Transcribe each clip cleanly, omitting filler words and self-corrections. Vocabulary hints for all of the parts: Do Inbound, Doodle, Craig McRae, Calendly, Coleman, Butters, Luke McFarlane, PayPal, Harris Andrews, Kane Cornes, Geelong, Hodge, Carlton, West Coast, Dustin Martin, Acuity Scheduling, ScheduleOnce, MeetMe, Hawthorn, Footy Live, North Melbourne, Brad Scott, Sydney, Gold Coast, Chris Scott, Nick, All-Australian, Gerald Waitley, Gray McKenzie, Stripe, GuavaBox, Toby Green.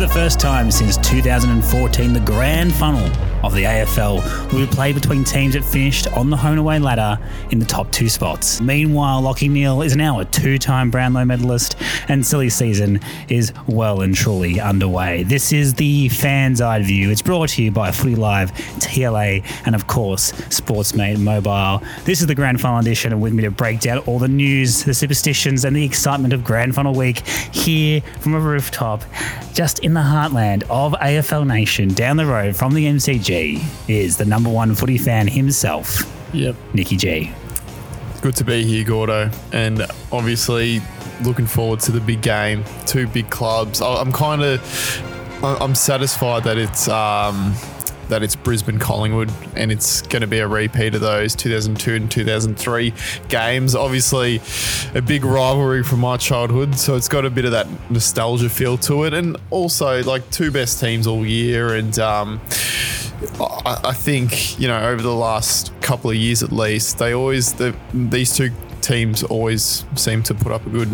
the first time since 2014, the grand final of the AFL will be played between teams that finished on the home and away ladder in the top two spots. Meanwhile, Lachie Neale is now a two-time Brownlow medalist, and silly season is well and truly underway. This is the Fans' Eye View. It's brought to you by Footy Live, TLA, and of course, Sportsmate Mobile. This is the grand final edition, and with me to break down all the news, the superstitions, and the excitement of grand final week here from a rooftop, just in the heartland of AFL Nation, down the road from the MCG, is the number one footy fan himself, Nicky G. Good to be here, Gordo, and obviously looking forward to the big game, two big clubs. I'm satisfied that it's Brisbane Collingwood, and it's going to be a repeat of those 2002 and 2003 games. Obviously, a big rivalry from my childhood, so it's got a bit of that nostalgia feel to it, and also like two best teams all year. And I think, you know, over the last couple of years at least, these two teams always seem to put up a good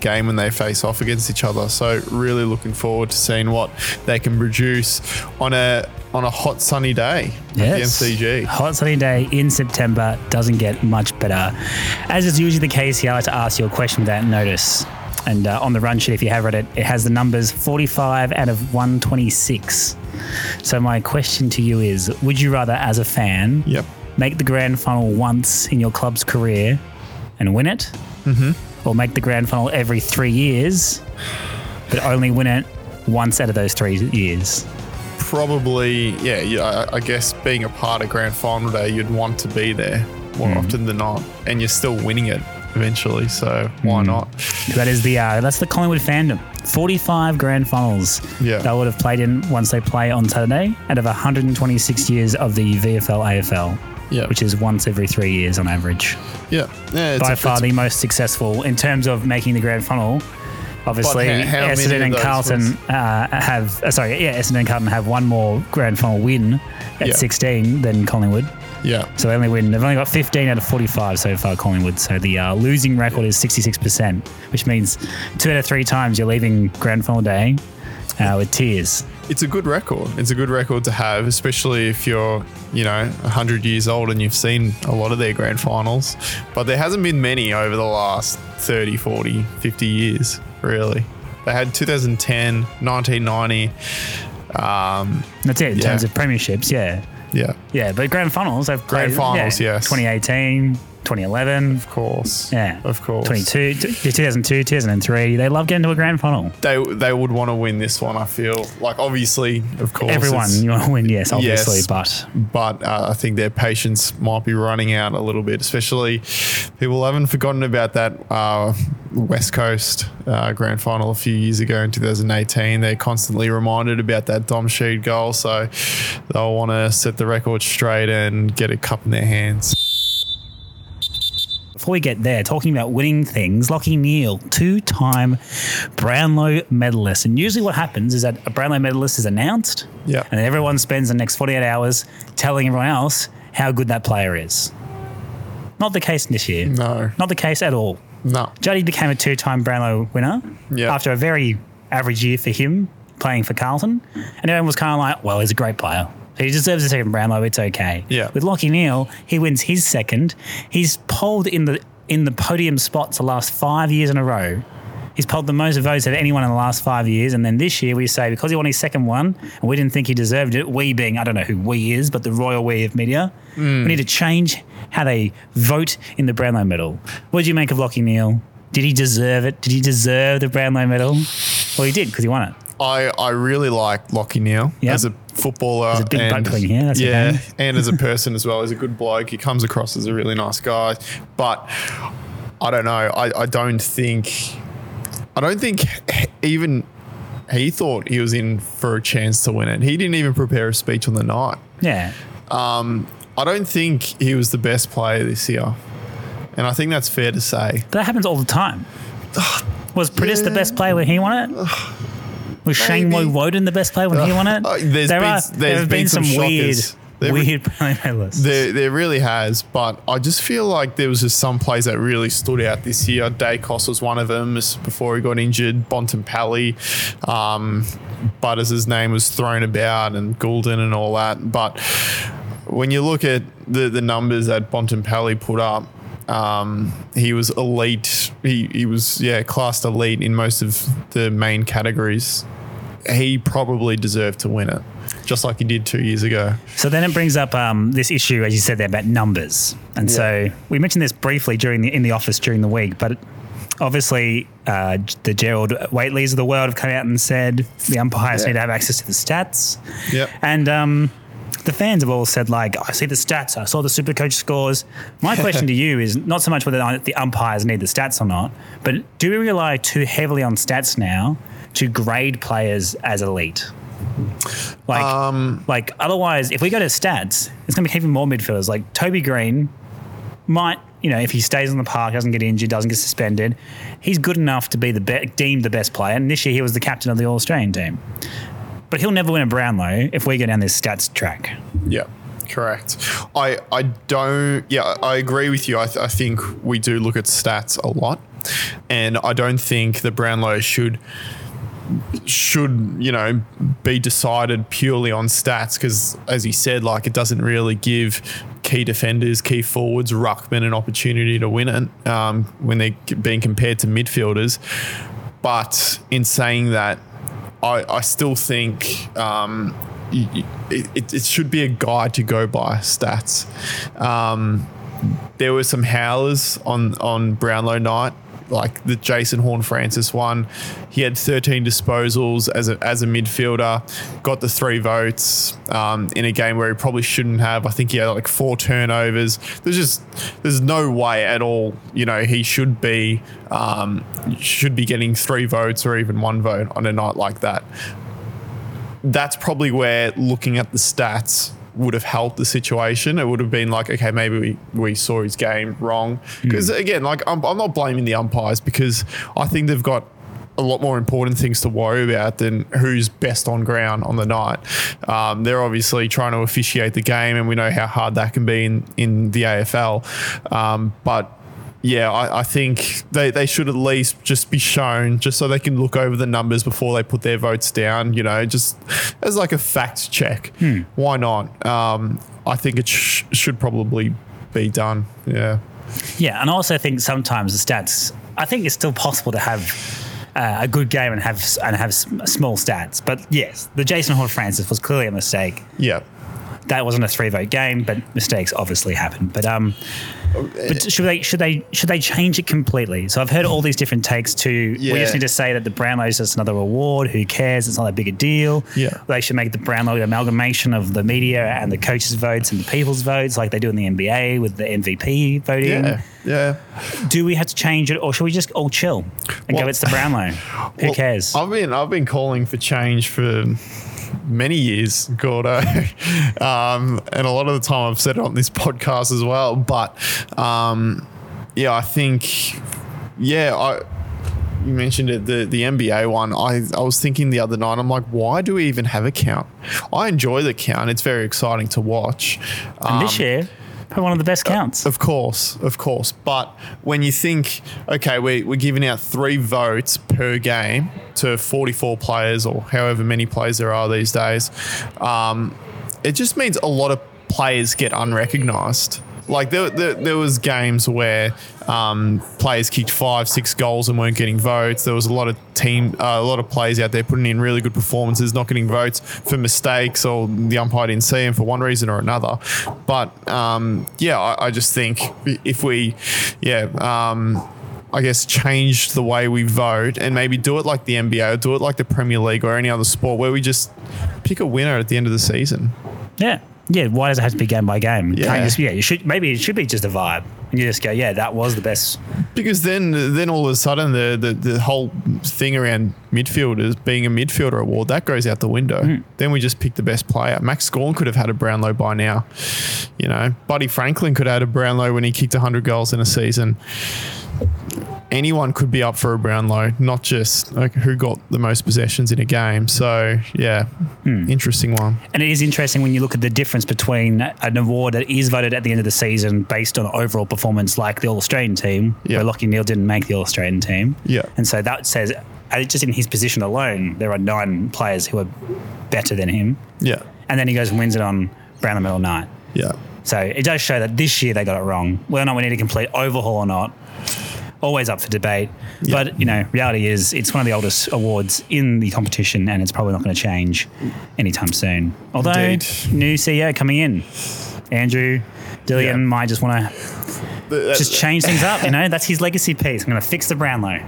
game when they face off against each other. So really looking forward to seeing what they can produce on a hot sunny day at the MCG. Hot sunny day in September doesn't get much better. As is usually the case here, I like to ask you a question without notice. And on the run sheet, if you have read it, it has the numbers 45 out of 126. So my question to you is, would you rather, as a fan, make the grand final once in your club's career and win it? Mm-hmm. Or make the grand final every 3 years, but only win it once out of those 3 years? Probably, I guess being a part of grand final day, you'd want to be there more often than not, and you're still winning it eventually, so why not? That is that's the Collingwood fandom. 45 grand finals they would have played in once they play on Saturday out of 126 years of the VFL-AFL. Yeah, which is once every 3 years on average. By far the most successful in terms of making the grand final. Obviously, Essendon and Carlton Essendon and Carlton have one more grand final win at 16 than Collingwood. Yeah, so they've only got 15 out of 45 so far, Collingwood. So the losing record is 66%, which means 2 out of 3 times you're leaving grand final day with tears. It's a good record. It's a good record to have, especially if you're, 100 years old and you've seen a lot of their grand finals. But there hasn't been many over the last 30, 40, 50 years, really. They had 2010, 1990. That's it in terms of premierships, Yeah, but grand finals. Grand finals, yes. 2018. 2011. Of course. Yeah. Of course. 2002, 2003. They love getting to a grand final. They would want to win this one, I feel. Like, obviously, of course. Everyone you want to win, yes, obviously, yes, But I think their patience might be running out a little bit, especially people haven't forgotten about that West Coast grand final a few years ago in 2018. They're constantly reminded about that Dom Sheed goal, so they'll want to set the record straight and get a cup in their hands. Before we get there, talking about winning things, Lachie Neale, two-time Brownlow medalist. And usually what happens is that a Brownlow medalist is announced and then everyone spends the next 48 hours telling everyone else how good that player is. Not the case this year. No. Not the case at all. No. Juddy became a two-time Brownlow winner after a very average year for him playing for Carlton. And everyone was kind of like, well, he's a great player. He deserves a second Brownlow. It's okay. Yeah. With Lachie Neale, he wins his second. He's polled in the podium spots the last 5 years in a row. He's polled the most votes of anyone in the last 5 years. And then this year we say, because he won his second one and we didn't think he deserved it, we being, I don't know who we is, but the royal we of media, we need to change how they vote in the Brownlow medal. What did you make of Lachie Neale? Did he deserve it? Did he deserve the Brownlow medal? Well, he did because he won it. I really like Lachie Neale as a footballer. He's a big buckling here. That's and as a person as well. He's a good bloke. He comes across as a really nice guy. But I don't know. I don't think even he thought he was in for a chance to win it. He didn't even prepare a speech on the night. Yeah. I don't think he was the best player this year. And I think that's fair to say. That happens all the time. Was Prittis the best player when he won it? Was Shane Woden the best player when he won it? There have been some weird weird playlists. There really has, but I just feel like there was just some plays that really stood out this year. Dacos was one of them before he got injured. Bontempelli, Butters' name was thrown about, and Goulden and all that. But when you look at the numbers that Bontempelli put up, he was elite. He was classed elite in most of the main categories. He probably deserved to win it, just like he did 2 years ago. So then it brings up this issue, as you said there, about numbers. And so we mentioned this briefly in the office during the week, but obviously the Gerald Waitleys of the world have come out and said the umpires need to have access to the stats. Yep. And the fans have all said, like, I see the stats, I saw the Supercoach scores. My question to you is not so much whether the umpires need the stats or not, but do we rely too heavily on stats now to grade players as elite? Like otherwise, if we go to stats, it's going to be even more midfielders. Like Toby Green might, if he stays on the park, doesn't get injured, doesn't get suspended, he's good enough to be deemed the best player. And this year he was the captain of the All-Australian team. But he'll never win a Brownlow if we go down this stats track. Yeah, correct. I agree with you. I think we do look at stats a lot. And I don't think the Brownlow should be decided purely on stats, because as he said, like, it doesn't really give key defenders, key forwards, ruckmen an opportunity to win it when they're being compared to midfielders. But in saying that, I still think it should be a guide to go by, stats. There were some howlers on Brownlow night, like the Jason Horn-Francis one. He had 13 disposals as a midfielder, got the 3 votes in a game where he probably shouldn't have. I think he had like 4 turnovers. There's no way at all, he should be getting 3 votes or even 1 vote on a night like that. That's probably where looking at the stats would have helped the situation. It would have been like, okay, maybe we saw his game wrong. Because again, like, I'm not blaming the umpires, because I think they've got a lot more important things to worry about than who's best on ground on the night. They're obviously trying to officiate the game, and we know how hard that can be in the AFL. But yeah, I think they should at least just be shown, just so they can look over the numbers before they put their votes down, just as like a fact check. Why not? I think it should probably be done. Yeah, and I also think sometimes the stats, I think it's still possible to have a good game and have small stats. But yes, the Jason Horn-Francis was clearly a mistake. Yeah. That wasn't a 3-vote game, but mistakes obviously happen. But should they change it completely? So I've heard all these different takes to we just need to say that the Brownlow is just another award. Who cares? It's not that big a deal. Yeah. They should make the Brownlow an amalgamation of the media and the coaches' votes and the people's votes, like they do in the NBA with the MVP voting. Yeah. Do we have to change it, or should we just all chill and go, it's the Brownlow? Who cares? I've been calling for change for many years, Gordo, and a lot of the time I've said it on this podcast as well. But you mentioned it, the NBA one. I was thinking the other night, I'm like, why do we even have a count? I enjoy the count. It's very exciting to watch. And this year, probably one of the best counts. Of course. But when you think, okay, we're giving out 3 votes per game to 44 players, or however many players there are these days, it just means a lot of players get unrecognised. Like there was games where players kicked 5-6 goals and weren't getting votes. There was a lot of players out there putting in really good performances, not getting votes for mistakes, or the umpire didn't see them for one reason or another. But I just think if we, I guess, change the way we vote and maybe do it like the NBA, or do it like the Premier League or any other sport, where we just pick a winner at the end of the season. Yeah. Yeah, why does it have to be game by game? Yeah, can't just, maybe it should be just a vibe, and you just go, that was the best. Because then all of a sudden the whole thing around midfielders being a midfielder award, that goes out the window. Then we just pick the best player. Max Gawn could have had a Brownlow by now. Buddy Franklin could have had a Brownlow when he kicked 100 goals in a season. anyone could be up for a Brownlow, not just like who got the most possessions in a game. So, yeah, interesting one. And it is interesting when you look at the difference between an award that is voted at the end of the season based on overall performance, like the All-Australian team, where Lachie Neale didn't make the All-Australian team. Yeah. And so that says, just in his position alone, there are 9 players who are better than him. Yeah. And then he goes and wins it on Brownlow Medal night. Yeah. So it does show that this year they got it wrong. Whether or not we need a complete overhaul or not, always up for debate. Yep. But, you know, reality is it's one of the oldest awards in the competition and it's probably not going to change anytime soon. Although, new CEO coming in, Andrew Dillion might just want to just change things up, you know. That's his legacy piece. I'm going to fix the Brownlow.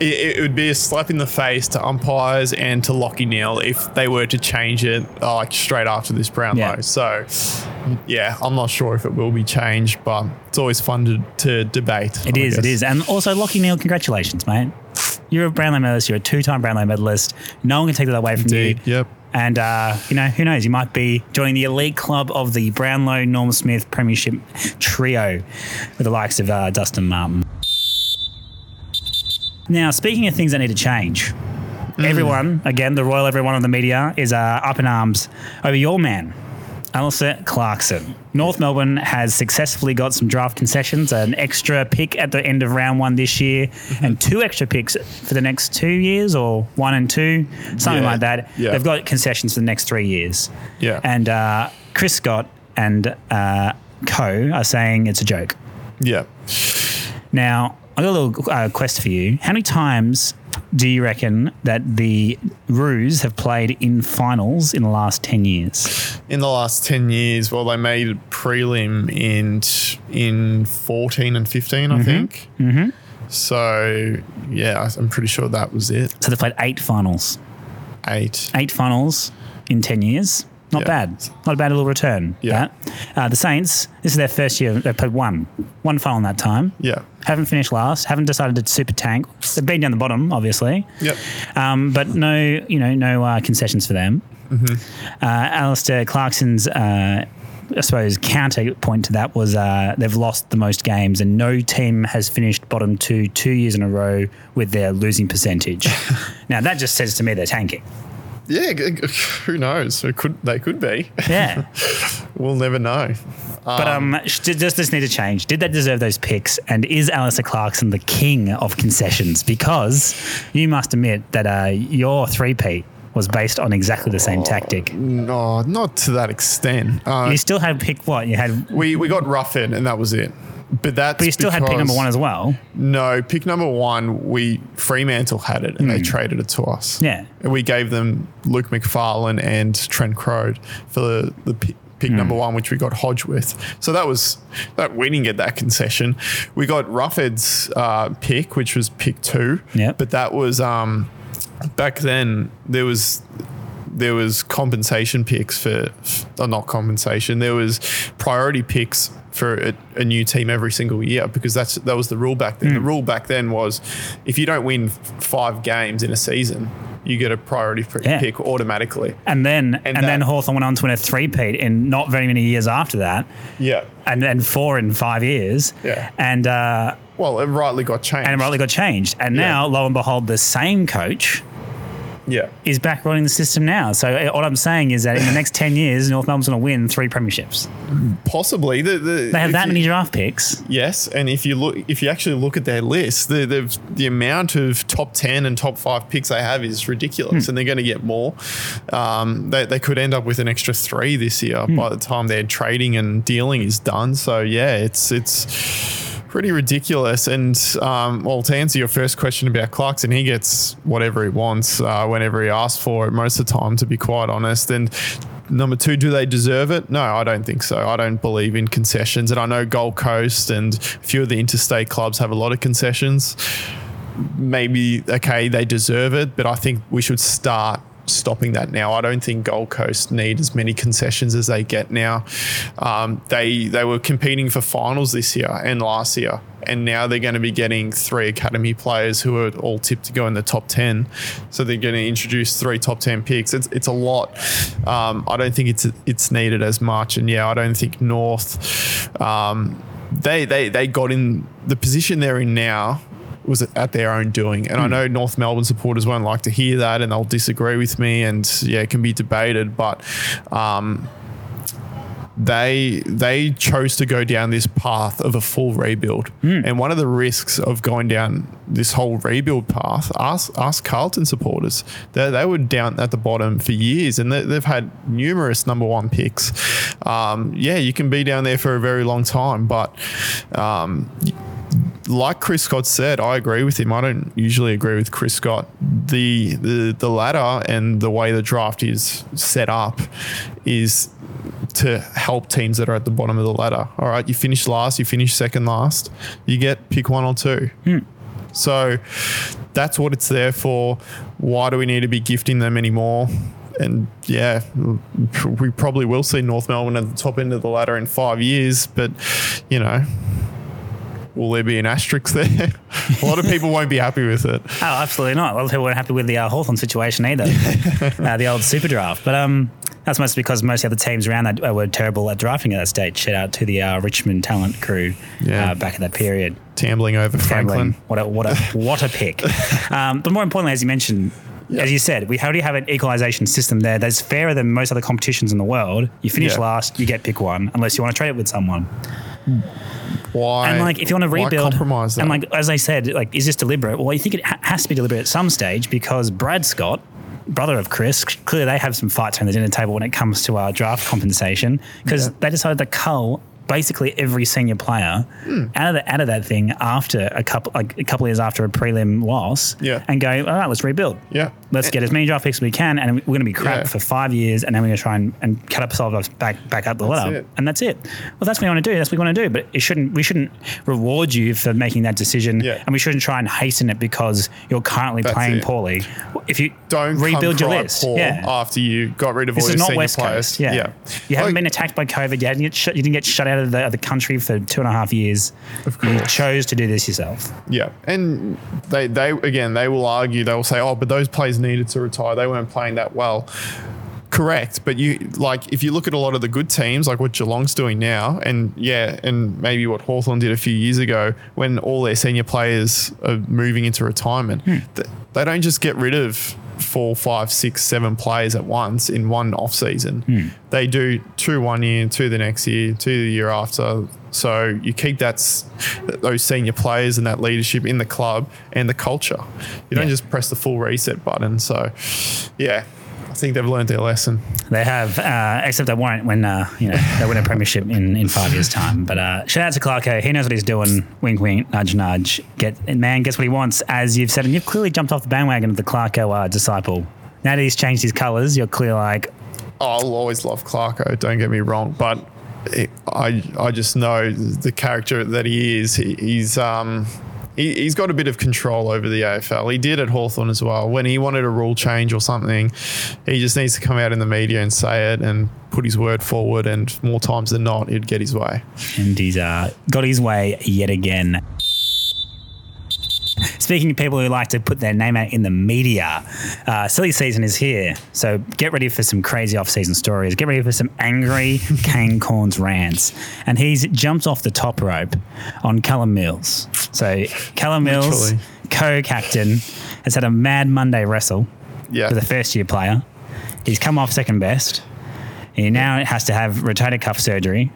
It would be a slap in the face to umpires and to Lachie Neale if they were to change it like straight after this Brownlow. Yeah. So, yeah, I'm not sure if it will be changed, but it's always fun to debate. It is. And also, Lachie Neale, congratulations, mate. You're a Brownlow medalist. You're a two-time Brownlow medalist. No one can take that away from you. Yep. And, you know, who knows? You might be joining the elite club of the Brownlow, Norm Smith, Premiership trio with the likes of Dustin Martin. Now, speaking of things that need to change, everyone, again, the royal everyone of the media is up in arms over your man, Alastair Clarkson. North Melbourne has successfully got some draft concessions, an extra pick at the end of round 1 this year and 2 extra picks for the next 2 years or 1 and 2, something like that. Yeah. They've got concessions for the next 3 years. Yeah. And Chris Scott and co are saying it's a joke. Yeah. Now, I've got a little quest for you. How many times do you reckon that the Roos have played in finals in the last 10 years? In the last 10 years, well, they made a prelim in 14 and 15, I think. Mm-hmm. So, yeah, I'm pretty sure that was it. So they played 8 finals. Eight finals in 10 years. Not bad. Not a bad little return. Yeah. The Saints, this is their first year. They played one final in that time. Yeah. Haven't finished last. Haven't decided to super tank. They've been down the bottom, obviously. Yep. But no concessions for them. Mm-hmm. Alastair Clarkson's, I suppose, counterpoint to that was they've lost the most games and no team has finished bottom 2 years in a row with their losing percentage. Now, that just says to me they're tanking. Yeah, who knows? They could be. Yeah. We'll never know. But does this need to change? Did they deserve those picks? And is Alastair Clarkson the king of concessions? Because you must admit that your three-peat was based on exactly the same tactic. No, not to that extent. You still had pick what? You had we got Ruffin and that was it. But you still had pick number 1 as well. No, pick number 1, Fremantle had it and they traded it to us. Yeah. And we gave them Luke McFarlane and Trent Crowd for the pick number 1, which we got Hodge with. So that we didn't get that concession. We got Ruffhead's pick, which was pick 2. Yeah. But that was back then there was compensation picks for, or not compensation, there was priority picks for a new team every single year because that was the rule back then. The rule back then was if you don't win 5 games in a season, you get a priority pick automatically. And then Hawthorn went on to win a three-peat in not very many years after that. Yeah. And then 4 in 5 years. Yeah. And it rightly got changed. And now, lo and behold, the same coach is back-running the system now. So what I'm saying is that in the next 10 years, North Melbourne's going to win 3 premierships. Possibly. They have that many draft picks. Yes, and if you actually look at their list, the amount of top 10 and top 5 picks they have is ridiculous, and they're going to get more. They could end up with an extra 3 this year by the time their trading and dealing is done. So, yeah, it's pretty ridiculous. And to answer your first question about Clarkson, he gets whatever he wants whenever he asks for it most of the time, to be quite honest. And number 2, do they deserve it? No, I don't think so. I don't believe in concessions. And I know Gold Coast and a few of the interstate clubs have a lot of concessions. Maybe, okay, they deserve it, but I think we should start stopping that now. I don't think Gold Coast need as many concessions as they get now. They were competing for finals this year and last year, and now they're going to be getting 3 academy players who are all tipped to go in the top 10. So they're going to introduce 3 top 10 picks. It's a lot. I don't think it's needed as much. And yeah, I don't think North, they got in the position they're in now was at their own doing. And I know North Melbourne supporters won't like to hear that and they'll disagree with me, and yeah, it can be debated, but they chose to go down this path of a full rebuild. And one of the risks of going down this whole rebuild path, ask Carlton supporters. They were down at the bottom for years, and they've had numerous number one picks. You can be down there for a very long time, but like Chris Scott said, I agree with him. I don't usually agree with Chris Scott. The ladder and the way the draft is set up is to help teams that are at the bottom of the ladder. All right, you finish last, you finish second last, you get pick one or two. So that's what it's there for. Why do we need to be gifting them anymore? And yeah, we probably will see North Melbourne at the top end of the ladder in 5 years, but you know, will there be an asterisk there? A lot of people won't be happy with it. Oh, absolutely not. A lot of people weren't happy with the Hawthorn situation either, the old super draft. But that's mostly because most of the other teams around that were terrible at drafting at that stage. Shout out to the Richmond talent crew back at that period. Tambling over Franklin. What a pick. But more importantly, as you mentioned, as you said, we already have an equalisation system there that's fairer than most other competitions in the world. You finish last, you get pick one, unless you want to trade it with someone. Why? And like, if you want to rebuild, compromise that? And like, as I said, like, is this deliberate? Well, you think it has to be deliberate at some stage, because Brad Scott, brother of Chris, clearly they have some fights around the dinner table when it comes to our draft compensation, because they decided to cull basically every senior player out of that thing after a couple of years after a prelim loss, and go, all right, let's rebuild. Let's get as many draft picks as we can, and we're going to be crap for 5 years, and then we're going to try and cut ourselves back up the ladder, and that's it. Well, that's what we want to do. That's what we want to do. But we shouldn't reward you for making that decision, and we shouldn't try and hasten it because you're currently playing poorly. If you don't rebuild your list, after you got rid of all your senior West players, Coast, you haven't been attacked by COVID yet, and you didn't get shut out of the country for 2.5 years. Of course. You chose to do this yourself. Yeah. And they will argue, they will say, oh, but those players needed to retire. They weren't playing that well. Correct. But if you look at a lot of the good teams, like what Geelong's doing now, and maybe what Hawthorn did a few years ago, when all their senior players are moving into retirement, they don't just get rid of 4, 5, 6, 7 players at once in one off season. They do 2 1 year, 2 the next year, 2 the year after. So you keep those senior players and that leadership in the club and the culture. You don't just press the full reset button. So I think they've learned their lesson. They have, except they won't when they win a premiership in 5 years' time. But shout out to Clarko. He knows what he's doing. Wink, wink, nudge, nudge. Gets what he wants, as you've said, and you've clearly jumped off the bandwagon of the Clarko disciple. Now that he's changed his colours, you're clear like... Oh, I'll always love Clarko, don't get me wrong, but I just know the character that he is. He's got a bit of control over the AFL. He did at Hawthorn as well. When he wanted a rule change or something, he just needs to come out in the media and say it and put his word forward, and more times than not, he'd get his way. And he's got his way yet again. Speaking of people who like to put their name out in the media, silly season is here. So get ready for some crazy off-season stories. Get ready for some angry Kane Cornes rants. And he's jumped off the top rope on Callum Mills. So Callum Mills, co-captain, has had a Mad Monday wrestle with a first-year player. He's come off second best. He now has to have rotator cuff surgery.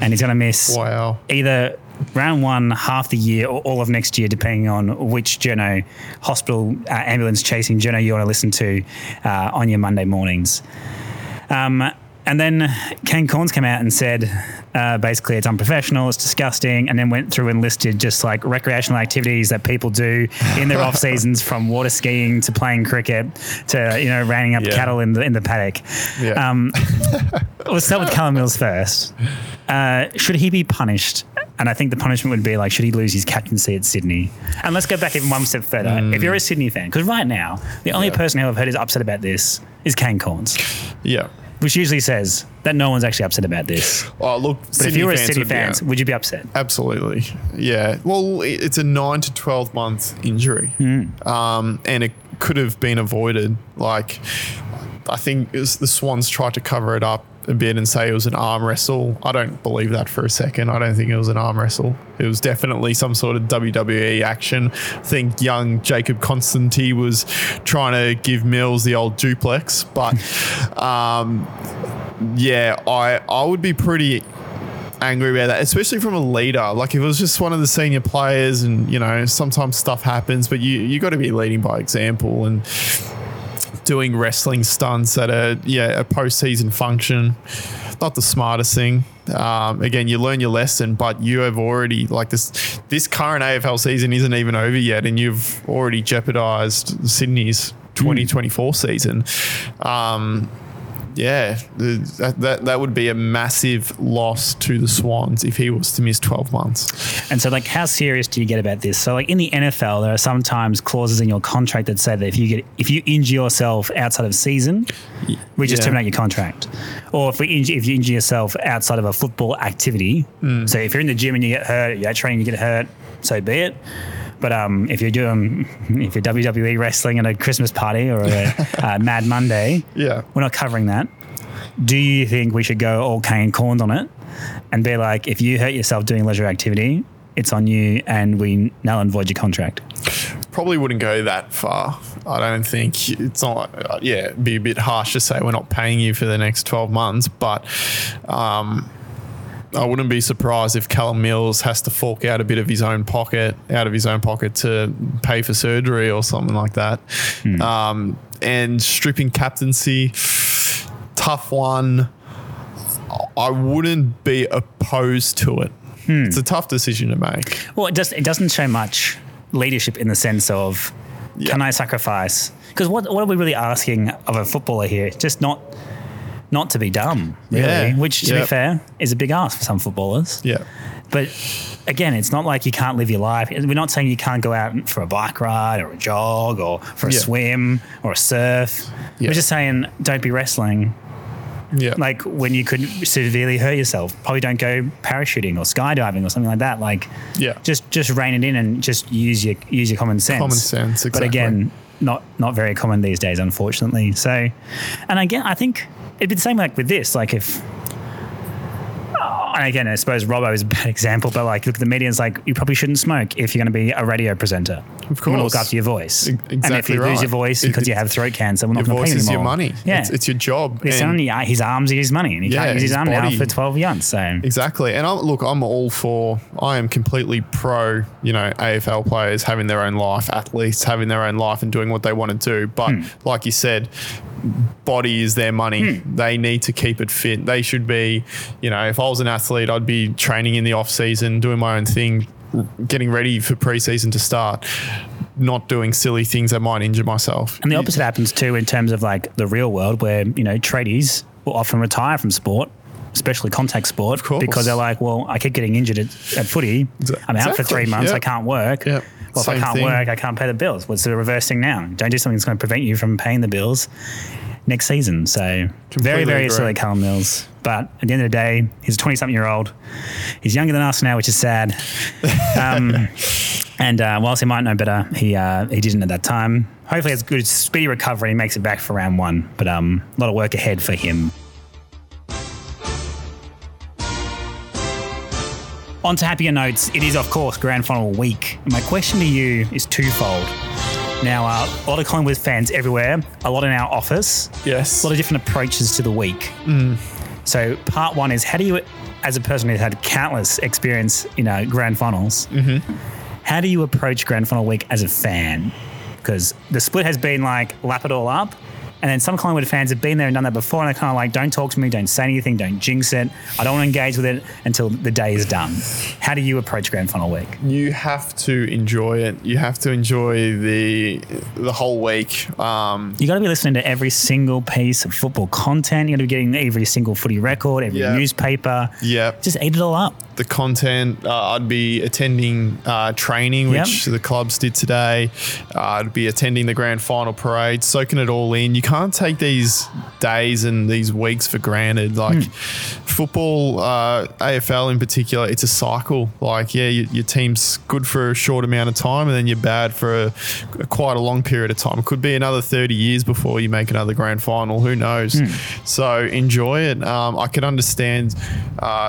And he's going to miss either round one, half the year, or all of next year, depending on which journo, hospital ambulance chasing journo you want to listen to on your Monday mornings. And then Kane Cornes came out and said, basically, it's unprofessional, it's disgusting, and then went through and listed just like recreational activities that people do in their off seasons, from water skiing to playing cricket to, you know, rounding up cattle in the paddock. Yeah. We'll start with Callum Mills first. Should he be punished? And I think the punishment would be like, should he lose his captaincy at Sydney? And let's go back even one step further. If you're a Sydney fan, because right now, the only person who I've heard is upset about this is Kane Cornes. Yeah. Which usually says that no one's actually upset about this. Oh, look, but Sydney, if you were a City fans, would you be upset? Absolutely. Yeah. Well, it's a 9 to 12 month injury. And it could have been avoided. Like, I think the Swans tried to cover it up a bit and say it was an arm wrestle. I don't believe that for a second. I don't think it was an arm wrestle. It was definitely some sort of WWE action. I think young Jacob Constantine was trying to give Mills the old duplex, but yeah, I would be pretty angry about that, especially from a leader. Like, if it was just one of the senior players, and you know, sometimes stuff happens, but you got to be leading by example and doing wrestling stunts at a postseason function. Not the smartest thing. Again, you learn your lesson, but you have already, like, this current AFL season isn't even over yet, and you've already jeopardized Sydney's 2024 season. Yeah, that would be a massive loss to the Swans if he was to miss 12 months. And so, like, how serious do you get about this? So, like, in the NFL, there are sometimes clauses in your contract that say that if you injure yourself outside of season, we just terminate your contract. Or if you injure yourself outside of a football activity, so if you're in the gym and you get hurt, you're training, you get hurt, so be it. But if you're WWE wrestling at a Christmas party or a Mad Monday, we're not covering that. Do you think we should go all Kane Cornes on it and be like, if you hurt yourself doing leisure activity, it's on you and we null and void your contract? Probably wouldn't go that far. I don't think it's not. Yeah, it'd be a bit harsh to say we're not paying you for the next 12 months, but. I wouldn't be surprised if Callum Mills has to fork out a bit of his own pocket, to pay for surgery or something like that. And stripping captaincy, tough one. I wouldn't be opposed to it. It's a tough decision to make. Well, it doesn't show much leadership in the sense of, can I sacrifice? Because what are we really asking of a footballer here? Just not to be dumb, really, which, to be fair, is a big ask for some footballers. Yeah. But again, it's not like you can't live your life. We're not saying you can't go out for a bike ride or a jog or for a swim or a surf. We're just saying don't be wrestling. Yeah. Like, when you could severely hurt yourself, probably don't go parachuting or skydiving or something like that. Like, just rein it in and just use your common sense. Common sense, exactly. But again, not very common these days, unfortunately. So, and again, I think it'd be the same like with this. Like, if, and again, I suppose Robbo is a bad example, but like, look, the media's like, you probably shouldn't smoke if you're going to be a radio presenter. Of course. You want to look after your voice. Exactly. And if you lose your voice because you have throat cancer, we're not going to pay anymore. Your voice is your money. Yeah. It's your job. It's only his arms are his money, and he can't use his arm now for 12 months. So. Exactly. And I am completely pro, AFL players having their own life, athletes having their own life and doing what they want to do. But like you said, body is their money. They need to keep it fit. They should be, if I was an athlete, I'd be training in the off season, doing my own thing, getting ready for pre-season to start, not doing silly things that might injure myself. And the opposite happens too in terms of like the real world where, tradies will often retire from sport, especially contact sport, because they're like, well, I keep getting injured at footy. I'm out for 3 months. I can't work. Yep. Well, if I can't work, I can't pay the bills. What's the reverse thing now? Don't do something that's going to prevent you from paying the bills next season. So completely very, very silly Callum Mills. But at the end of the day, he's a 20-something-year-old. He's younger than us now, which is sad. And whilst he might know better, he didn't at that time. Hopefully it's a good speedy recovery. He makes it back for round one. But a lot of work ahead for him. On to happier notes, it is, of course, grand final week. And my question to you is twofold. Now, a lot of Collingwood fans everywhere, a lot in our office. Yes. A lot of different approaches to the week. So part one is, how do you, as a person who's had countless experience in grand finals, how do you approach grand final week as a fan? Because the split has been like, lap it all up. And then some Collingwood fans have been there and done that before, and they're kind of like, don't talk to me, don't say anything, don't jinx it. I don't want to engage with it until the day is done. How do you approach grand final week? You have to enjoy it. You have to enjoy the whole week. You got to be listening to every single piece of football content. You got to be getting every single footy record, every newspaper. Yeah. Just eat it all up. the content. I'd be attending training, which the clubs did today. I'd be attending the grand final parade, soaking it all in. You can't take these days and these weeks for granted. Like football, AFL in particular, it's a cycle. Like, yeah, your team's good for a short amount of time and then you're bad for quite a long period of time. It could be another 30 years before you make another grand final. Who knows? So enjoy it. I could understand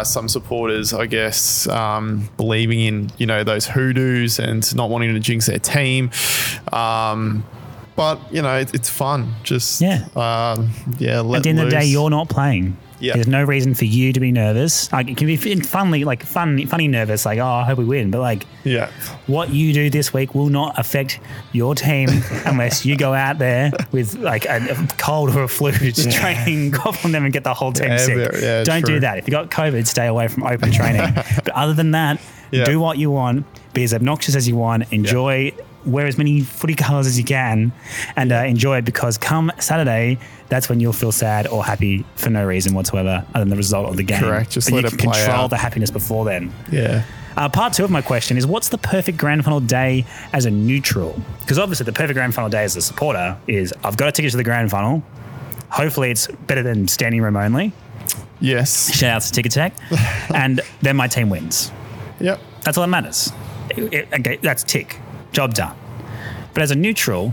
some supporters, I guess, believing in, you know, those hoodoos and not wanting to jinx their team. But, you know, it's fun. Just, let loose. At the end of the day, you're not playing. Yeah. There's no reason for you to be nervous. Like, it can be funny nervous, like, oh, I hope we win. But, like, what you do this week will not affect your team unless you go out there with, like, a cold or a flu to train, cough on them and get the whole team sick. Don't do that. If you got COVID, stay away from open training. But other than that, do what you want, be as obnoxious as you want, enjoy, wear as many footy colours as you can, and enjoy it, because come Saturday, that's when you'll feel sad or happy for no reason whatsoever other than the result of the game. Correct. Just let it play out. You can control the happiness before then. Yeah. Part two of my question is, what's the perfect grand final day as a neutral? Because obviously the perfect grand final day as a supporter is, I've got a ticket to the grand final. Hopefully it's better than standing room only. Yes. Shout out to Ticket Tech. And then my team wins. Yep. That's all that matters. Okay, that's tick. Job done. But as a neutral,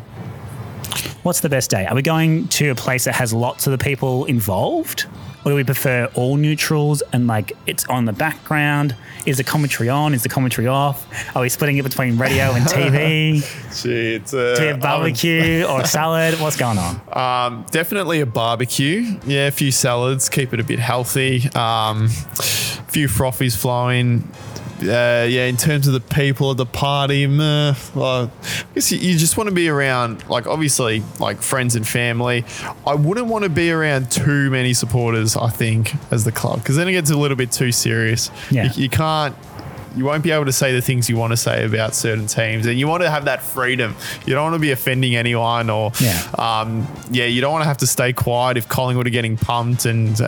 what's the best day? Are we going to a place that has lots of the people involved? Or do we prefer all neutrals and, like, it's on the background? Is the commentary on? Is the commentary off? Are we splitting it between radio and TV? Gee, do we have barbecue or salad? What's going on? Definitely a barbecue. Yeah, a few salads, keep it a bit healthy. A few frothies flowing. In terms of the people at the party, I guess you just want to be around, like, obviously, like, friends and family. I wouldn't want to be around too many supporters, I think, as the club, because then it gets a little bit too serious. Yeah. You won't be able to say the things you want to say about certain teams, and you want to have that freedom. You don't want to be offending anyone, or you don't want to have to stay quiet if Collingwood are getting pumped and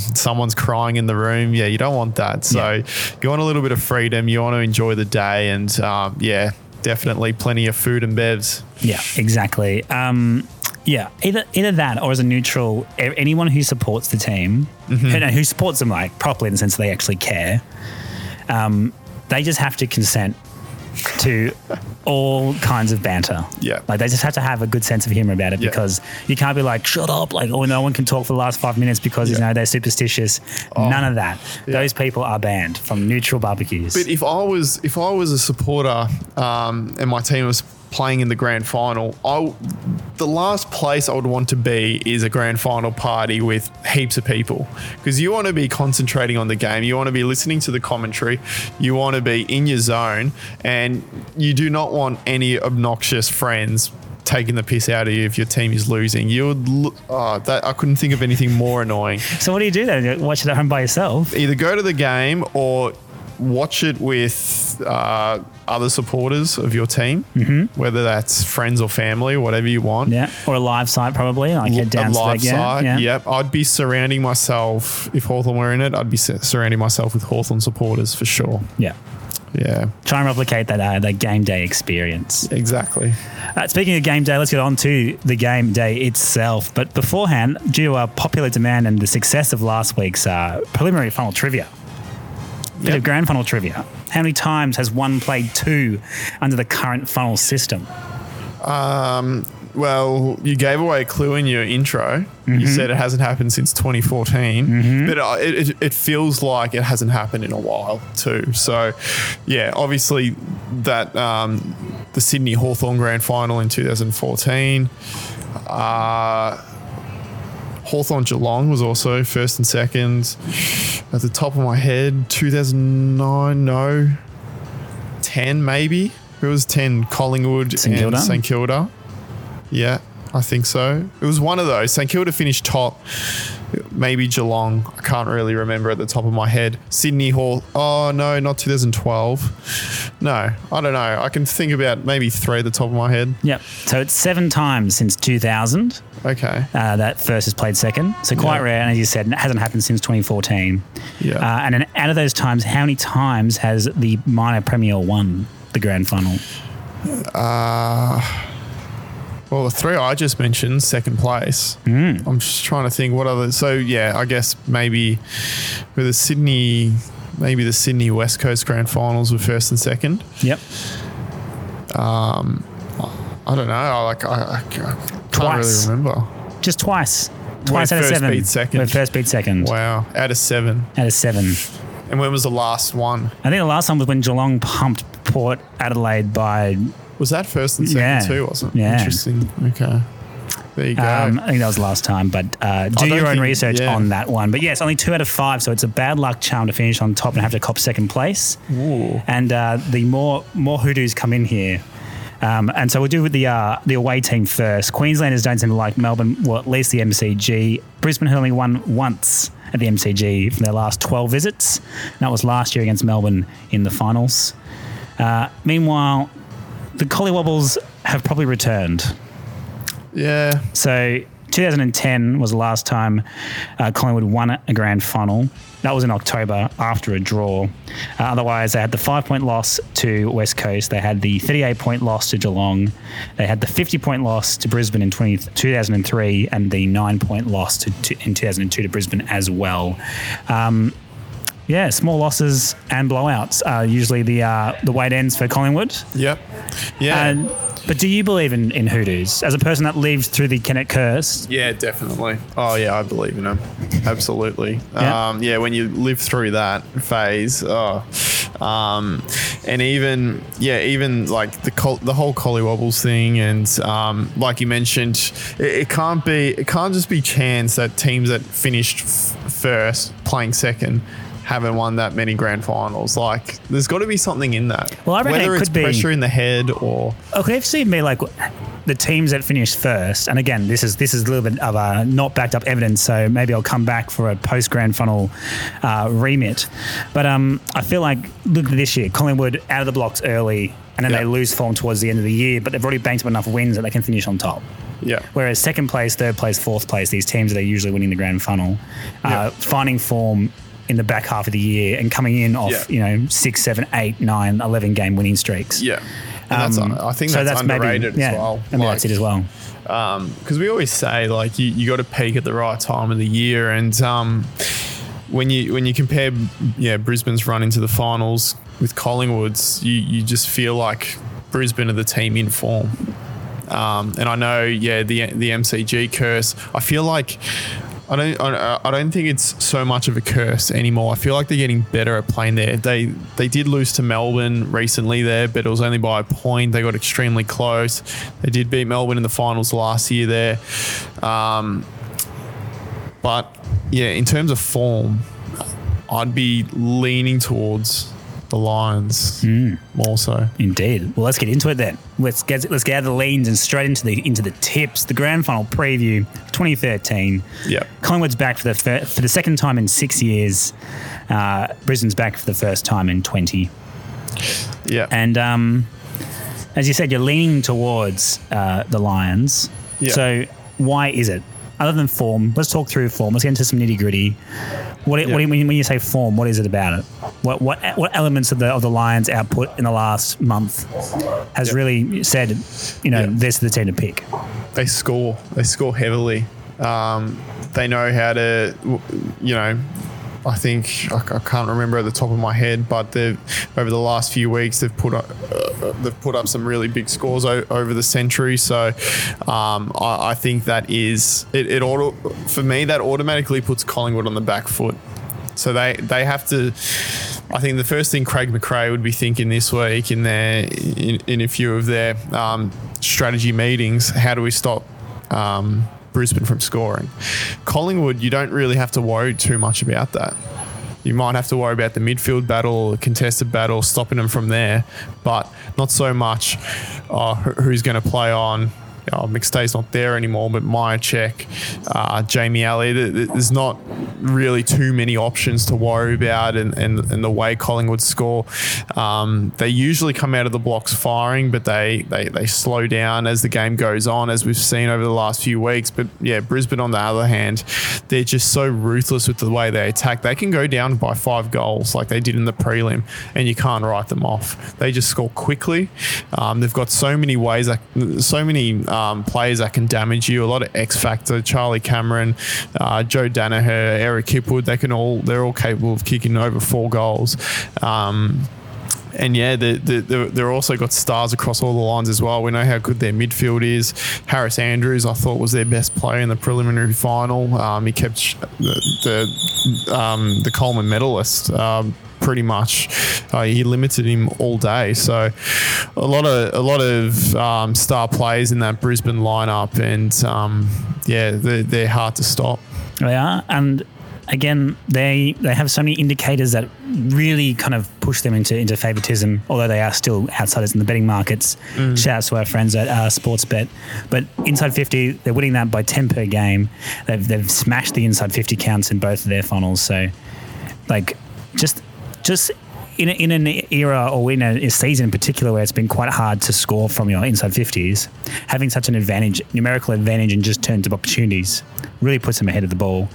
someone's crying in the room. Yeah, you don't want that. So you want a little bit of freedom. You want to enjoy the day, and definitely plenty of food and bevs. Yeah, exactly. Either that, or as a neutral, anyone who supports the team, who supports them, like, properly in the sense they actually care. They just have to consent to all kinds of banter. Yeah. Like, they just have to have a good sense of humor about it, because you can't be like, shut up, like, oh, no one can talk for the last 5 minutes because, you know, they're superstitious. Oh. None of that. Yeah. Those people are banned from neutral barbecues. But if I was a supporter, and my team was playing in the grand final, the last place I would want to be is a grand final party with heaps of people, because you want to be concentrating on the game. You want to be listening to the commentary. You want to be in your zone, and you do not want any obnoxious friends taking the piss out of you if your team is losing. I couldn't think of anything more annoying. So what do you do then? Watch it at home by yourself? Either go to the game or watch it with other supporters of your team, whether that's friends or family, whatever you want. Yeah, or a live site probably. Like a live site, yep. I'd be surrounding myself, if Hawthorn were in it, I'd be surrounding myself with Hawthorn supporters for sure. Yeah. Yeah. Try and replicate that game day experience. Exactly. Speaking of game day, let's get on to the game day itself. But beforehand, due to our popular demand and the success of last week's preliminary final trivia, bit of grand funnel trivia. How many times has one played two under the current funnel system? Well, you gave away a clue in your intro. You said it hasn't happened since 2014, but it feels like it hasn't happened in a while too. So, yeah, obviously that the Sydney Hawthorn grand final in 2014. Hawthorn Geelong was also first and second. At the top of my head, 2009, 10 maybe. It was 10 Collingwood and St Kilda. Yeah. I think so. It was one of those. St Kilda finished top. Maybe Geelong. I can't really remember at the top of my head. Sydney Hall. Oh, no, not 2012. No, I don't know. I can think about maybe three at the top of my head. Yep. So it's seven times since 2000. Okay. That first is played second. So quite rare. And as you said, it hasn't happened since 2014. Yeah. And then out of those times, how many times has the minor premier won the grand final? Well, the three I just mentioned, second place. I'm just trying to think what other. So, yeah, I guess maybe with the Sydney, maybe the Sydney West Coast Grand Finals were first and second. Yep. I don't know. I can't really remember. Just twice. Twice out of seven. Beat second. When first beat second. Wow. Out of seven. Out of seven. And when was the last one? I think the last one was when Geelong pumped Port Adelaide by... Was that first and second too, wasn't it? Yeah. Interesting. Okay. There you go. I think that was last time, but do your own research on that one. But yes, only 2 out of 5, so it's a bad luck charm to finish on top and have to cop second place. Ooh. And the more hoodoos come in here. And so we'll do with the away team first. Queenslanders don't seem to like Melbourne, well, at least the MCG. Brisbane had only won once at the MCG from their last 12 visits. And that was last year against Melbourne in the finals. Meanwhile... the Collywobbles have probably returned. Yeah. So 2010 was the last time Collingwood won a grand final. That was in October after a draw. Otherwise, they had the 5-point loss to West Coast. They had the 38-point loss to Geelong. They had the 50-point loss to Brisbane in 2003 and the 9-point loss in 2002 to Brisbane as well. Yeah, small losses and blowouts are usually the way it ends for Collingwood. Yep. Yeah. But do you believe in hoodoos? As a person that lived through the Kennett curse? Yeah, definitely. Oh, yeah, I believe in them. Absolutely. Yeah. When you live through that phase, and even like the whole Collywobbles thing, and like you mentioned, it can't just be chance that teams that finished first playing second haven't won that many grand finals. Like, there's got to be something in that. Well, I reckon whether it's pressure in the head or... Okay, I've seen me like the teams that finished first, and again, this is a little bit of a not backed up evidence, so maybe I'll come back for a post grand final remit. But I feel like, look at this year, Collingwood out of the blocks early, and then they lose form towards the end of the year, but they've already banked up enough wins that they can finish on top. Yeah. Whereas second place, third place, fourth place, these teams that are usually winning the grand final, finding form in the back half of the year and coming in off, 6, 7, 8, 9, 11 game winning streaks. Yeah. And I think that's underrated maybe, as well. I mean, that's it as well. Because we always say, like, you got to peak at the right time of the year. And when you compare, Brisbane's run into the finals with Collingwood's, you just feel like Brisbane are the team in form. And I know, the MCG curse, I feel like... I don't think it's so much of a curse anymore. I feel like they're getting better at playing there. They did lose to Melbourne recently there, but it was only by a point. They got extremely close. They did beat Melbourne in the finals last year there. But in terms of form, I'd be leaning towards the Lions more so. Indeed. Well, let's get into it then. Let's get out of the leans and straight into the tips. The grand final preview, 2013. Yeah. Collingwood's back for the second time in 6 years. Brisbane's back for the first time in 20. Yeah. And as you said, you're leaning towards the Lions. Yeah. So why is it? Other than form, let's talk through form. Let's get into some nitty gritty. What do you mean when you say form? What is it about it? What elements of the Lions' output in the last month has really said, this is the team to pick? They score. They score heavily. They know how to, I think I can't remember at the top of my head, but over the last few weeks they've put up some really big scores over the century. So I think that is it. For me, that automatically puts Collingwood on the back foot. So they have to. I think the first thing Craig McRae would be thinking this week in a few of their strategy meetings: how do we stop Brisbane from scoring? Collingwood, you don't really have to worry too much about that. You might have to worry about the midfield battle, the contested battle, stopping them from there, but not so much who's going to play on McStay's not there anymore, but Myercheck, Jamie Elliott, there's not really too many options to worry about and the way Collingwood score. They usually come out of the blocks firing, but they slow down as the game goes on, as we've seen over the last few weeks. But yeah, Brisbane on the other hand, they're just so ruthless with the way they attack. They can go down by 5 goals like they did in the prelim and you can't write them off. They just score quickly. They've got so many ways, players that can damage you. A lot of X-Factor, Charlie Cameron, Joe Daniher, Eric Hipwood, they're all capable of kicking over 4 goals. And yeah, they're also got stars across all the lines as well. We know how good their midfield is. Harris Andrews, I thought, was their best player in the preliminary final. He kept the Coleman medalist. Pretty much, he limited him all day. So, a lot of star players in that Brisbane lineup, and they're hard to stop. They are, and again, they have so many indicators that really kind of push them into favouritism, although they are still outsiders in the betting markets. Mm. Shout out to our friends at Sportsbet. But inside 50, they're winning that by 10 per game. They've smashed the inside 50 counts in both of their finals. So, just in an era or in a season in particular where it's been quite hard to score from your inside 50s, having such an advantage, numerical advantage in just terms of opportunities, really puts them ahead of the ball.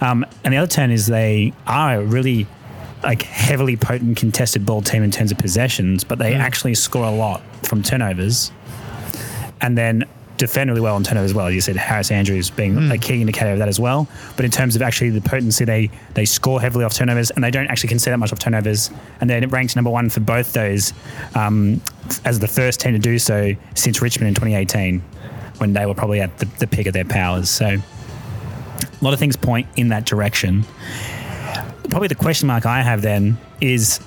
And the other turn is they are a really heavily potent contested ball team in terms of possessions, but they actually score a lot from turnovers and then defend really well on turnovers as well. You said Harris Andrews being a key indicator of that as well. But in terms of actually the potency, they score heavily off turnovers and they don't actually concede that much off turnovers. And they're ranked number 1 for both those as the first team to do so since Richmond in 2018 when they were probably at the peak of their powers. So a lot of things point in that direction. Probably the question mark I have then is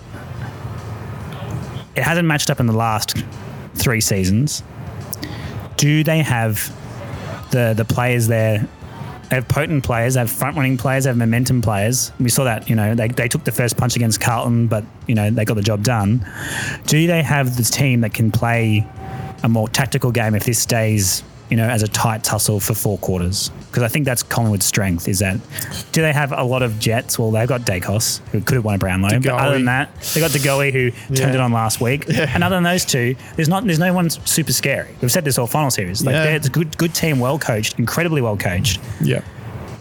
it hasn't matched up in the last 3 seasons. Do they have the players there? They have potent players, they have front-running players, they have momentum players. We saw that, they took the first punch against Carlton, but, they got the job done. Do they have the team that can play a more tactical game if this stays, as a tight tussle for 4 quarters? Because I think that's Collingwood's strength is that. Do they have a lot of jets? Well, they've got Dacos, who could have won a Brownlow. But other than that, they got De Goey, who turned it on last week. Yeah. And other than those two, there's no one super scary. We've said this all final series. They're a good team, well coached, incredibly well coached. Yeah.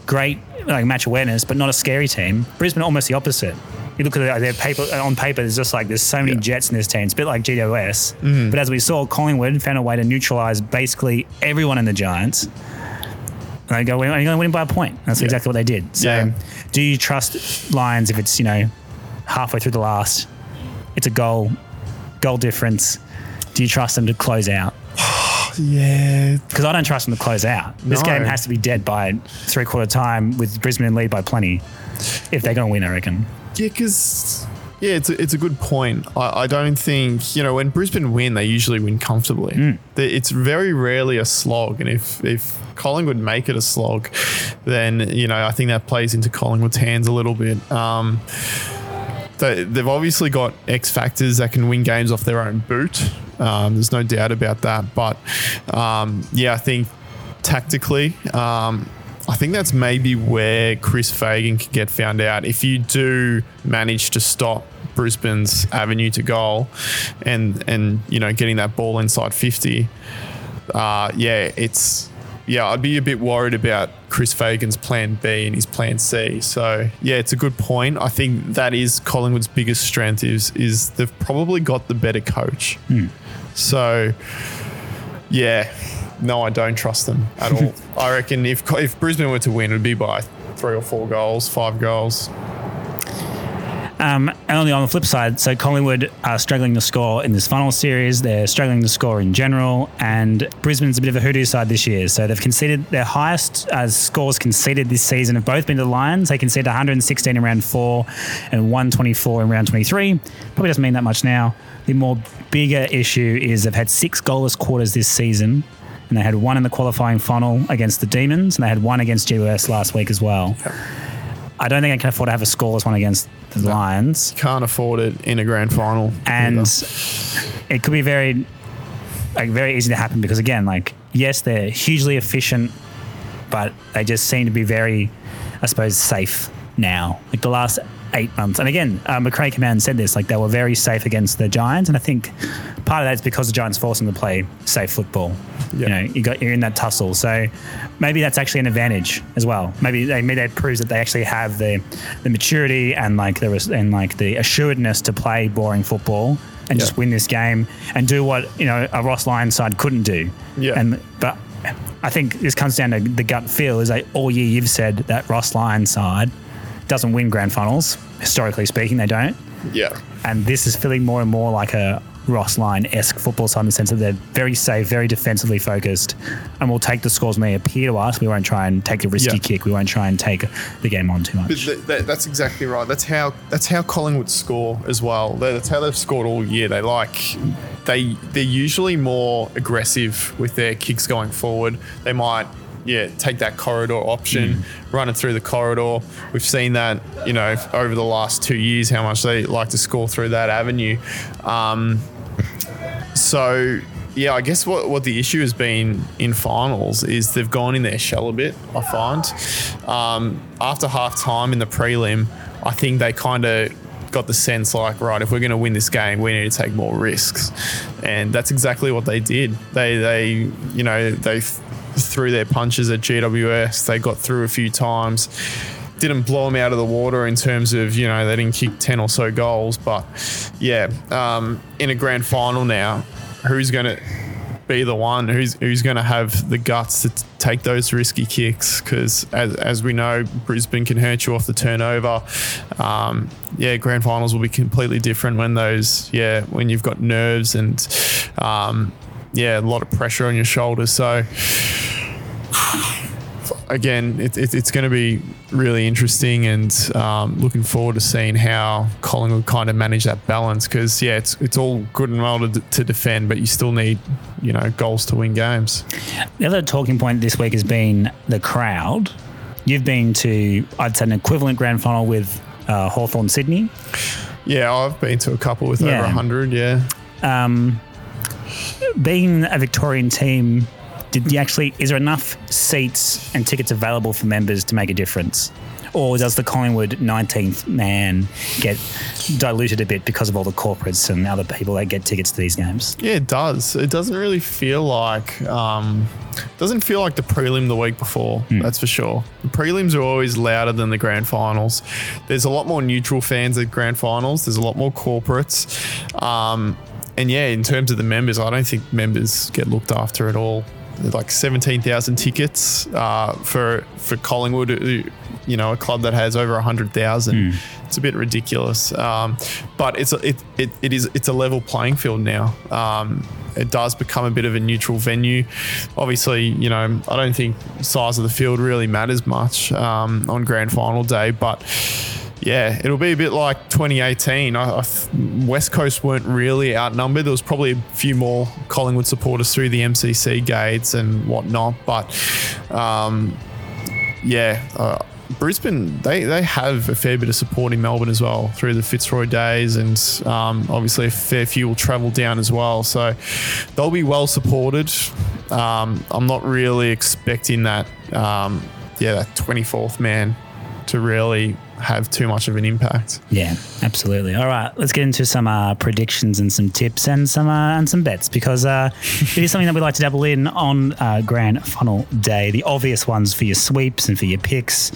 Great match awareness, but not a scary team. Brisbane almost the opposite. You look at their paper, on paper, there's just there's so many jets in this team. It's a bit like GWS. Mm-hmm. But as we saw, Collingwood found a way to neutralise basically everyone in the Giants. And they go, we're going to win by a point. That's exactly what they did. So do you trust Lions if it's, halfway through the last, it's a goal difference. Do you trust them to close out? Yeah. Because I don't trust them to close out. This game has to be dead by 3/4 time with Brisbane in lead by plenty if they're going to win, I reckon. Yeah, because it's a good point. I don't think, when Brisbane win, they usually win comfortably. It's very rarely a slog. And if Collingwood make it a slog, then, I think that plays into Collingwood's hands a little bit. They've obviously got X factors that can win games off their own boot. There's no doubt about that. But, I think tactically... I think that's maybe where Chris Fagan could get found out. If you do manage to stop Brisbane's avenue to goal and getting that ball inside 50, I'd be a bit worried about Chris Fagan's plan B and his plan C. So, it's a good point. I think that is Collingwood's biggest strength is they've probably got the better coach. So, no, I don't trust them at all. I reckon if Brisbane were to win, it would be by 3 or 4 goals, 5 goals. And on the flip side, so Collingwood are struggling to score in this final series. They're struggling to score in general, and Brisbane's a bit of a hoodoo side this year. So they've conceded their highest scores conceded this season have both been to the Lions. They conceded 116 in round 4 and 124 in round 23. Probably doesn't mean that much now. The more bigger issue is they've had 6 goalless quarters this season. And they had 1 in the qualifying funnel against the Demons, and they had 1 against GWS last week as well. Yep. I don't think I can afford to have a scoreless one against the Lions. Can't afford it in a grand final. And either. It could be very like very easy to happen because again, like, yes, they're hugely efficient, but they just seem to be very, I suppose, safe now. Like the last 8 months. And again, McRae came out and said this, like they were very safe against the Giants. And I think part of that is because the Giants forced them to play safe football. Yep. You know, you're in that tussle. So maybe that's actually an advantage as well. Maybe that proves that they actually have the maturity and the assuredness to play boring football and just win this game and do what, you know, a Ross Lyon side couldn't do. Yeah. But I think this comes down to the gut feel is like all year you've said that Ross Lyon side doesn't win grand finals, historically speaking, they don't. Yeah. And this is feeling more and more like a Ross Lyon-esque football side in the sense that they're very safe, very defensively focused, and we'll take the scores when they appear to us. We won't try and take the risky kick. We won't try and take the game on too much. That's exactly right. That's how Collingwood score as well. That's how they've scored all year. They're usually more aggressive with their kicks going forward. They might take that corridor option, run it through the corridor. We've seen that, you know, over the last 2 years, how much they like to score through that avenue. I guess what the issue has been in finals is they've gone in their shell a bit, I find. After half-time in the prelim, I think they kind of got the sense like, right, if we're going to win this game, we need to take more risks. And that's exactly what they did. They threw their punches at GWS. They got through a few times. Didn't blow them out of the water in terms of, you know, they didn't kick 10 or so goals. But, in a grand final now, who's going to be the one? Who's going to have the guts to take those risky kicks? Because as we know, Brisbane can hurt you off the turnover. Grand finals will be completely different when when you've got nerves and... a lot of pressure on your shoulders. So, again, it's going to be really interesting and looking forward to seeing how Collingwood kind of manage that balance because, it's all good and well to defend, but you still need, you know, goals to win games. The other talking point this week has been the crowd. You've been to, I'd say, an equivalent grand final with Hawthorn Sydney. Yeah, I've been to a couple with over 100, Being a Victorian team, is there enough seats and tickets available for members to make a difference? Or does the Collingwood 19th man get diluted a bit because of all the corporates and other people that get tickets to these games? Yeah, it does. It doesn't really feel like the prelim the week before, that's for sure. The prelims are always louder than the grand finals. There's a lot more neutral fans at grand finals. There's a lot more corporates. And in terms of the members, I don't think members get looked after at all. There's like 17,000 tickets for Collingwood, you know, a club that has over 100,000. It's a bit ridiculous, but it's a level playing field now. It does become a bit of a neutral venue. Obviously, you know, I don't think size of the field really matters much on grand final day, but. Yeah, it'll be a bit like 2018. West Coast weren't really outnumbered. There was probably a few more Collingwood supporters through the MCC gates and whatnot. But, Brisbane, they have a fair bit of support in Melbourne as well through the Fitzroy days and obviously a fair few will travel down as well. So they'll be well supported. I'm not really expecting that, that 24th man to really... have too much of an impact. Yeah, absolutely. All right, let's get into some predictions and some tips and some bets because it is something that we like to dabble in on grand final day. The obvious ones for your sweeps and for your picks.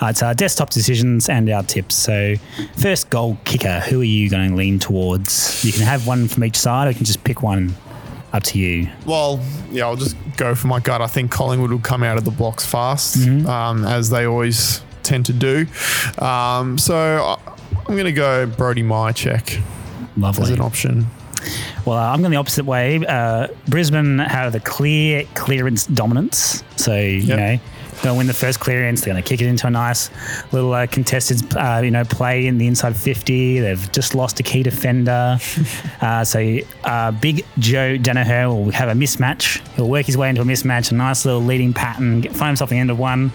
It's our desktop decisions and our tips. So first goal kicker, who are you going to lean towards? You can have one from each side or you can just pick one. Up to you. Well, I'll just go for my gut. I think Collingwood will come out of the blocks fast as they always tend to do. So I'm going to go Brody Majacek. Lovely. As an option. Well, I'm going the opposite way. Brisbane have the clearance dominance. So, you know, They'll win the first clearance. They're going to kick it into a nice little contested, play in the inside 50. They've just lost a key defender. So big Joe Daniher will have a mismatch. He'll work his way into a mismatch, a nice little leading pattern, find himself at the end of one.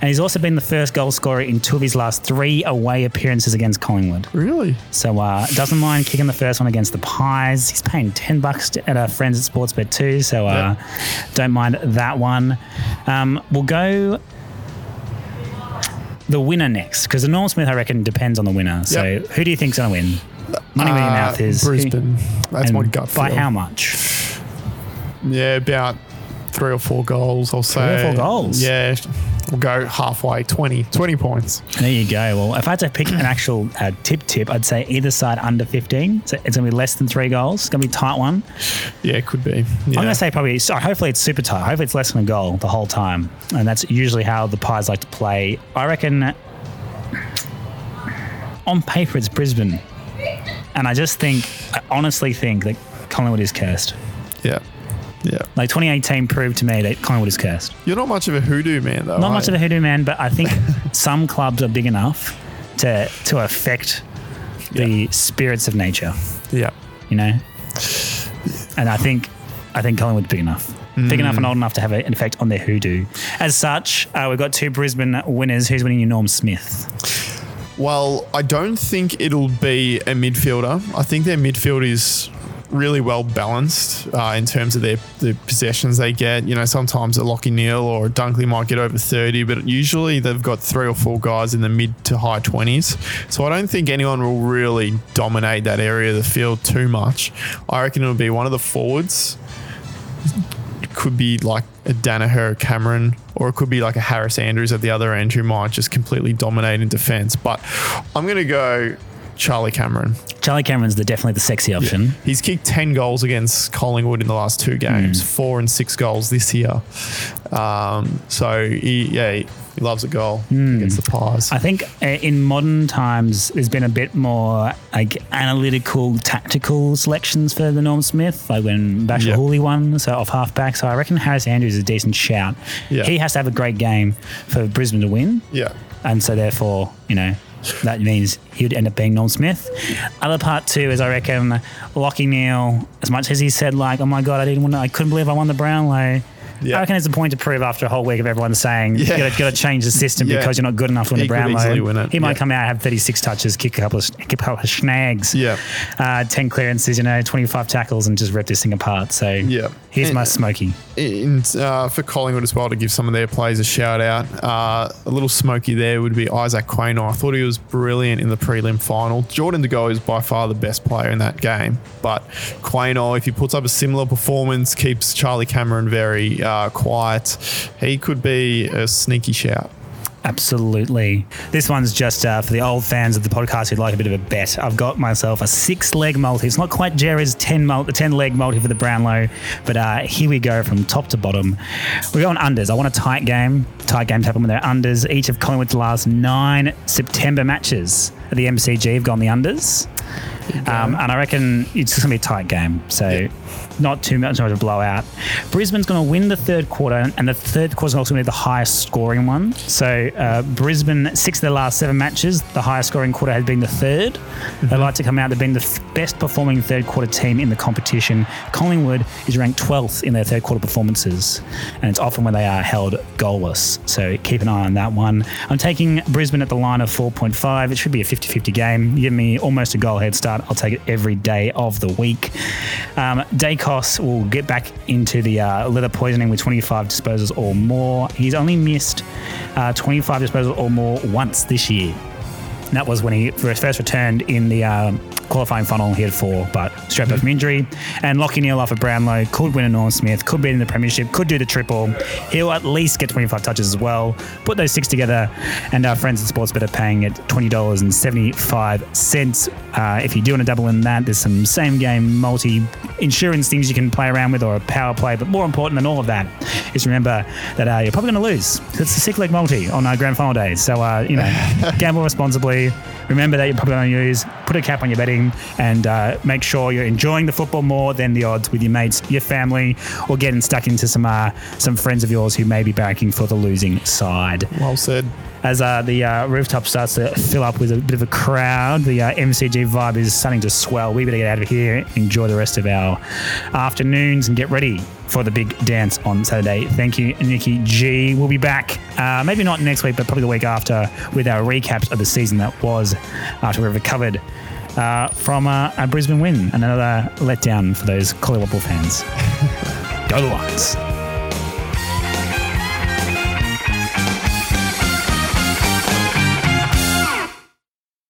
And he's also been the first goal scorer in two of his last three away appearances against Collingwood. Really? So doesn't mind kicking the first one against the Pies. He's paying $10 at our friends at Sportsbet too, so don't mind that one. We'll go the winner next, because the Norm Smith, I reckon, depends on the winner. So who do you think's going to win? Money where your mouth is. Brisbane. That's my gut feel. By how much? Yeah, about 3 or 4 goals, I'll say. 3 or 4 goals? Yeah. We'll go halfway, 20 points. There you go. Well, if I had to pick an actual tip, I'd say either side under 15. So it's going to be less than 3 goals. It's going to be a tight one. Yeah, it could be. Yeah. I'm going to say probably, hopefully it's super tight. Hopefully it's less than a goal the whole time. And that's usually how the Pies like to play. I reckon on paper it's Brisbane. And I honestly think that Collingwood is cursed. Yeah. Yeah, like 2018 proved to me that Collingwood is cursed. You're not much of a hoodoo man, though. Not much of a hoodoo man, but I think some clubs are big enough to affect the spirits of nature. Yeah, you know, and I think Collingwood's big enough. Big enough and old enough to have an effect on their hoodoo. As such, we've got 2 Brisbane winners. Who's winning your Norm Smith? Well, I don't think it'll be a midfielder. I think their midfield is really well balanced in terms of the possessions they get. You know, sometimes a Lachie Neale or a Dunkley might get over 30, but usually they've got 3 or 4 guys in the mid to high 20s. So I don't think anyone will really dominate that area of the field too much. I reckon it'll be one of the forwards. It could be like a Daniher, Cameron, or it could be like a Harris Andrews at the other end who might just completely dominate in defence. But I'm going to go Charlie Cameron. Charlie Cameron's definitely the sexy option. Yeah. He's kicked 10 goals against Collingwood in the last 2 games, 4 and 6 goals this year. He loves a goal against the Pies. I think in modern times, there's been a bit more like analytical, tactical selections for the Norm Smith, like when Bashir Hooley won, so off halfback. So I reckon Harris Andrews is a decent shout. Yeah. He has to have a great game for Brisbane to win. Yeah. And so therefore, you know, that means he would end up being Norm Smith. Other part too is I reckon Lachie Neale, as much as he said like, oh my God, I couldn't believe I won the Brownlow. Yeah. I reckon there's a point to prove after a whole week of everyone saying you've got to change the system because you're not good enough to win the Brownlow. Win it. He might come out and have 36 touches, kick a couple of snags, 10 clearances, 25 tackles and just rip this thing apart. So here's my Smokey. And for Collingwood as well, to give some of their players a shout out, a little Smokey there would be Isaac Quaynor. I thought he was brilliant in the prelim final. Jordan De Goey is by far the best player in that game. But Quaynor, if he puts up a similar performance, keeps Charlie Cameron very quiet. He could be a sneaky shout. Absolutely. This one's just for the old fans of the podcast who'd like a bit of a bet. I've got myself a 6-leg multi. It's not quite Jared's 10-leg multi for the Brownlow, but here we go from top to bottom. We're going unders. I want a tight game. Tight games happen when they're unders. Each of Collingwood's last 9 September matches at the MCG have gone the unders. And I reckon it's going to be a tight game. So not too much of a blowout. Brisbane's going to win the third quarter, and the third quarter is also going to be the highest scoring one. So Brisbane, 6 of their last 7 matches, the highest scoring quarter has been the third. Mm-hmm. They like to come out. They've been the best performing third quarter team in the competition. Collingwood is ranked 12th in their third quarter performances, and it's often when they are held goalless. So keep an eye on that one. I'm taking Brisbane at the line of 4.5. It should be a 50-50 game. You give me almost a goal head start. I'll take it every day of the week. Dacos will get back into the litter poisoning with 25 disposals or more. He's only missed 25 disposals or more once this year. That was when he first returned in the qualifying funnel. He had 4, but straight back from injury. And Lachie Neale off at Brownlow could win a Norm Smith, could be in the premiership, could do the triple. He'll at least get 25 touches as well. Put those 6 together, and our friends at Sportsbet are paying at $20.75. If you do want to double in that, there's some same game multi insurance things you can play around with, or a power play. But more important than all of that is remember that you're probably going to lose. It's a 6-leg multi on our grand final day. So, gamble responsibly. Remember that you're probably going to use. put a cap on your betting and make sure you're enjoying the football more than the odds with your mates, your family, or getting stuck into some friends of yours who may be backing for the losing side. Well said. As the rooftop starts to fill up with a bit of a crowd, the MCG vibe is starting to swell. We better get out of here, enjoy the rest of our afternoons, and get ready for the big dance on Saturday. Thank you, Nikki G. We'll be back, maybe not next week, but probably the week after, with our recaps of the season that was after we've recovered from a Brisbane win. Another letdown for those Collingwood fans. Go the Lions.